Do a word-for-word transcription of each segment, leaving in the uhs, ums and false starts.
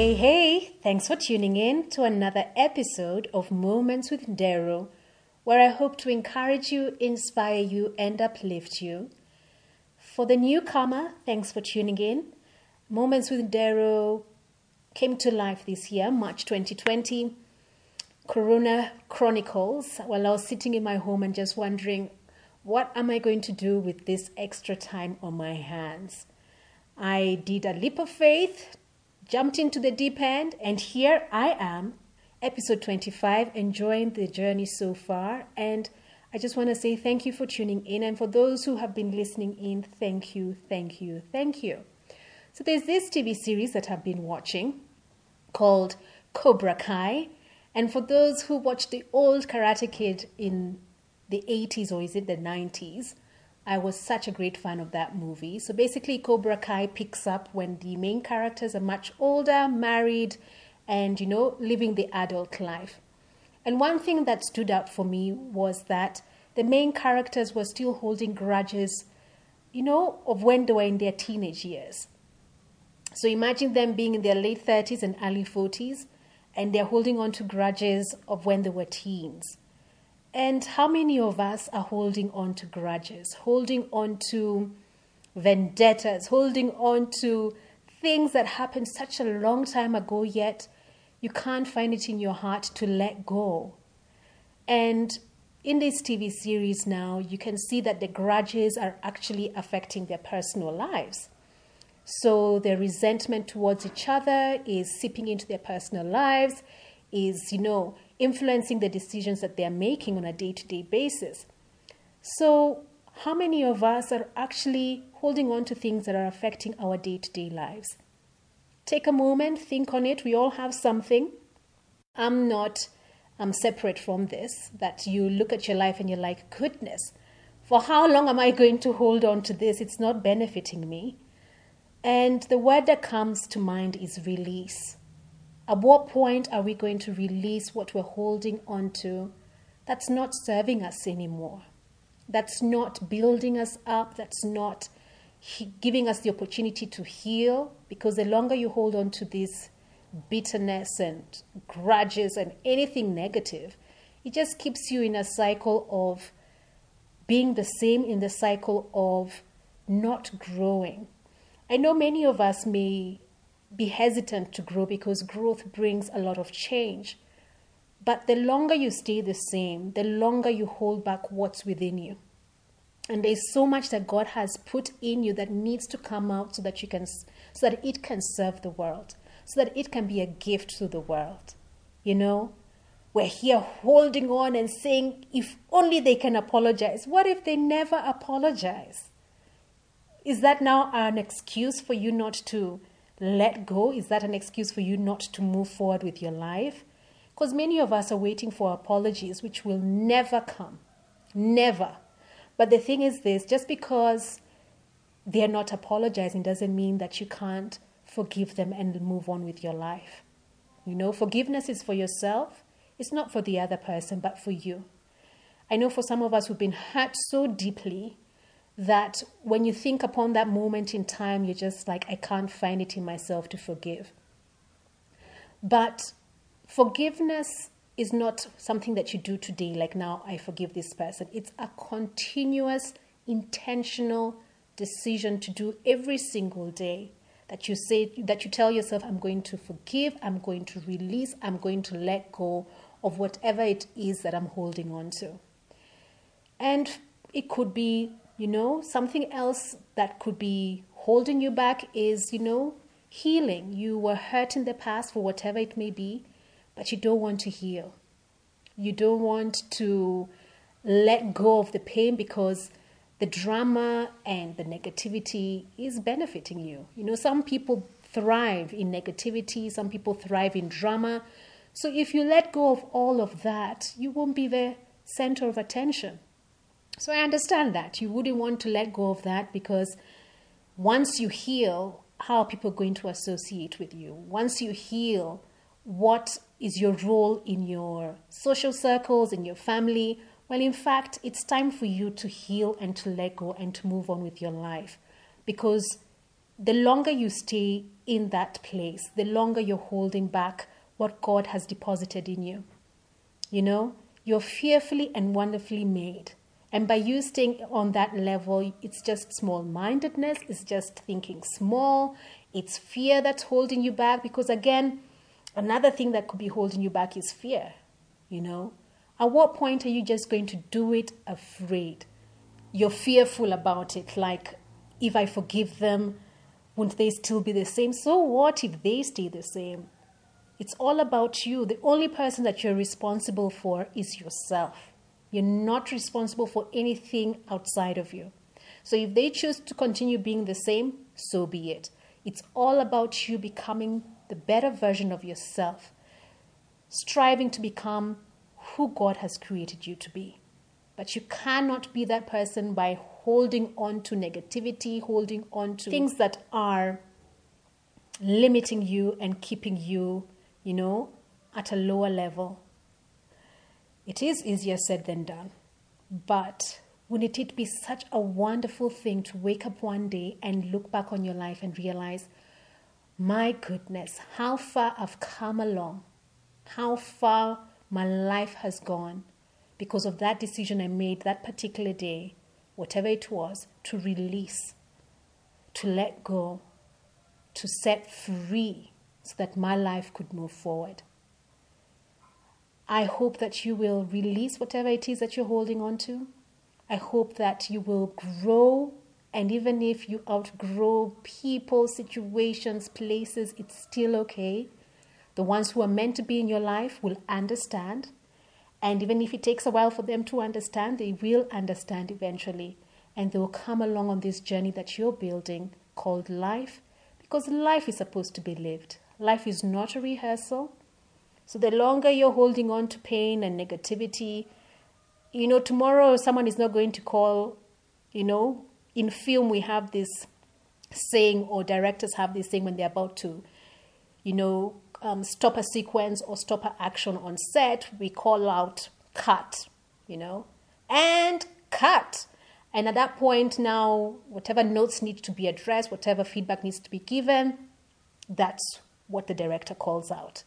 hey, hey! Thanks for tuning in to another episode of Moments with Daryl, where I hope to encourage you, inspire you, and uplift you. For the newcomer, thanks for tuning in. Moments with Daryl came to life this year, March twenty twenty. Corona Chronicles, while I was sitting in my home and just wondering, what am I going to do with this extra time on my hands? I did a leap of faith, jumped into the deep end, and here I am, episode twenty-five, enjoying the journey so far. And I just want to say thank you for tuning in. And for those who have been listening in, thank you, thank you, thank you. So there's this T V series that I've been watching called Cobra Kai. And for those who watched the old Karate Kid in the eighties, or is it the nineties, I was such a great fan of that movie. So basically, Cobra Kai picks up when the main characters are much older, married, and, you know, living the adult life. And one thing that stood out for me was that the main characters were still holding grudges, you know, of when they were in their teenage years. So imagine them being in their late thirties and early forties, and they're holding on to grudges of when they were teens. And how many of us are holding on to grudges, holding on to vendettas, holding on to things that happened such a long time ago, yet you can't find it in your heart to let go? And in this T V series now, you can see that the grudges are actually affecting their personal lives. So their resentment towards each other is seeping into their personal lives, is, you know, influencing the decisions that they're making on a day-to-day basis. So how many of us are actually holding on to things that are affecting our day-to-day lives? Take a moment, think on it. We all have something. I'm not I'm separate from this, that you look at your life and you're like, goodness, for how long am I going to hold on to this? It's not benefiting me. And the word that comes to mind is release. At what point are we going to release what we're holding on to that's not serving us anymore, that's not building us up, that's not he- giving us the opportunity to heal? Because the longer you hold on to this bitterness and grudges and anything negative, it just keeps you in a cycle of being the same, in the cycle of not growing. I know many of us may be hesitant to grow because growth brings a lot of change. But the longer you stay the same, the longer you hold back what's within you. And there's so much that God has put in you that needs to come out so that you can, so that it can serve the world, so that it can be a gift to the world. You know, we're here holding on and saying, if only they can apologize. What if they never apologize? Is that now an excuse for you not to let go? Is that an excuse for you not to move forward with your life? Because many of us are waiting for apologies, which will never come. Never. But the thing is this, just because they're not apologizing doesn't mean that you can't forgive them and move on with your life. You know, forgiveness is for yourself. It's not for the other person, but for you. I know for some of us who've been hurt so deeply that when you think upon that moment in time, you're just like, I can't find it in myself to forgive. But forgiveness is not something that you do today, like now I forgive this person. It's a continuous, intentional decision to do every single day that you say, that you tell yourself, I'm going to forgive, I'm going to release, I'm going to let go of whatever it is that I'm holding on to. And it could be, you know, something else that could be holding you back is, you know, healing. You were hurt in the past for whatever it may be, but you don't want to heal. You don't want to let go of the pain because the drama and the negativity is benefiting you. You know, some people thrive in negativity. Some people thrive in drama. So if you let go of all of that, you won't be the center of attention. So I understand that. You wouldn't want to let go of that because once you heal, how are people going to associate with you? Once you heal, what is your role in your social circles, in your family? Well, in fact, it's time for you to heal and to let go and to move on with your life, because the longer you stay in that place, the longer you're holding back what God has deposited in you. You know, you're fearfully and wonderfully made. And by you staying on that level, it's just small-mindedness, it's just thinking small, it's fear that's holding you back. Because again, another thing that could be holding you back is fear, you know. At what point are you just going to do it afraid? You're fearful about it, like, if I forgive them, won't they still be the same? So what if they stay the same? It's all about you. The only person that you're responsible for is yourself. You're not responsible for anything outside of you. So if they choose to continue being the same, so be it. It's all about you becoming the better version of yourself, striving to become who God has created you to be. But you cannot be that person by holding on to negativity, holding on to things that are limiting you and keeping you, you know, at a lower level. It is easier said than done, but wouldn't it be such a wonderful thing to wake up one day and look back on your life and realize, my goodness, how far I've come along, how far my life has gone because of that decision I made that particular day, whatever it was, to release, to let go, to set free so that my life could move forward. I hope that you will release whatever it is that you're holding on to. I hope that you will grow. And even if you outgrow people, situations, places, it's still okay. The ones who are meant to be in your life will understand. And even if it takes a while for them to understand, they will understand eventually. And they will come along on this journey that you're building called life. Because life is supposed to be lived. Life is not a rehearsal. So the longer you're holding on to pain and negativity, you know, tomorrow someone is not going to call, you know, in film we have this saying, or directors have this saying when they're about to, you know, um, stop a sequence or stop an action on set, we call out cut, you know, and cut. And at that point now, whatever notes need to be addressed, whatever feedback needs to be given, that's what the director calls out.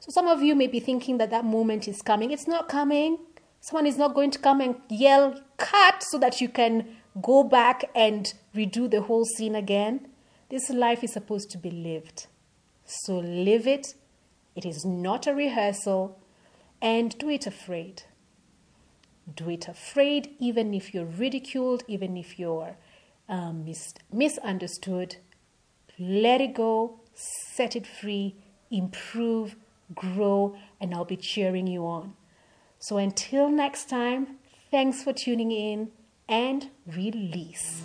So some of you may be thinking that that moment is coming. It's not coming. Someone is not going to come and yell, cut, so that you can go back and redo the whole scene again. This life is supposed to be lived. So live it. It is not a rehearsal. And do it afraid. Do it afraid, even if you're ridiculed, even if you're um, mis- misunderstood. Let it go. Set it free. Improve. Grow, and I'll be cheering you on. So until next time, thanks for tuning in, and release.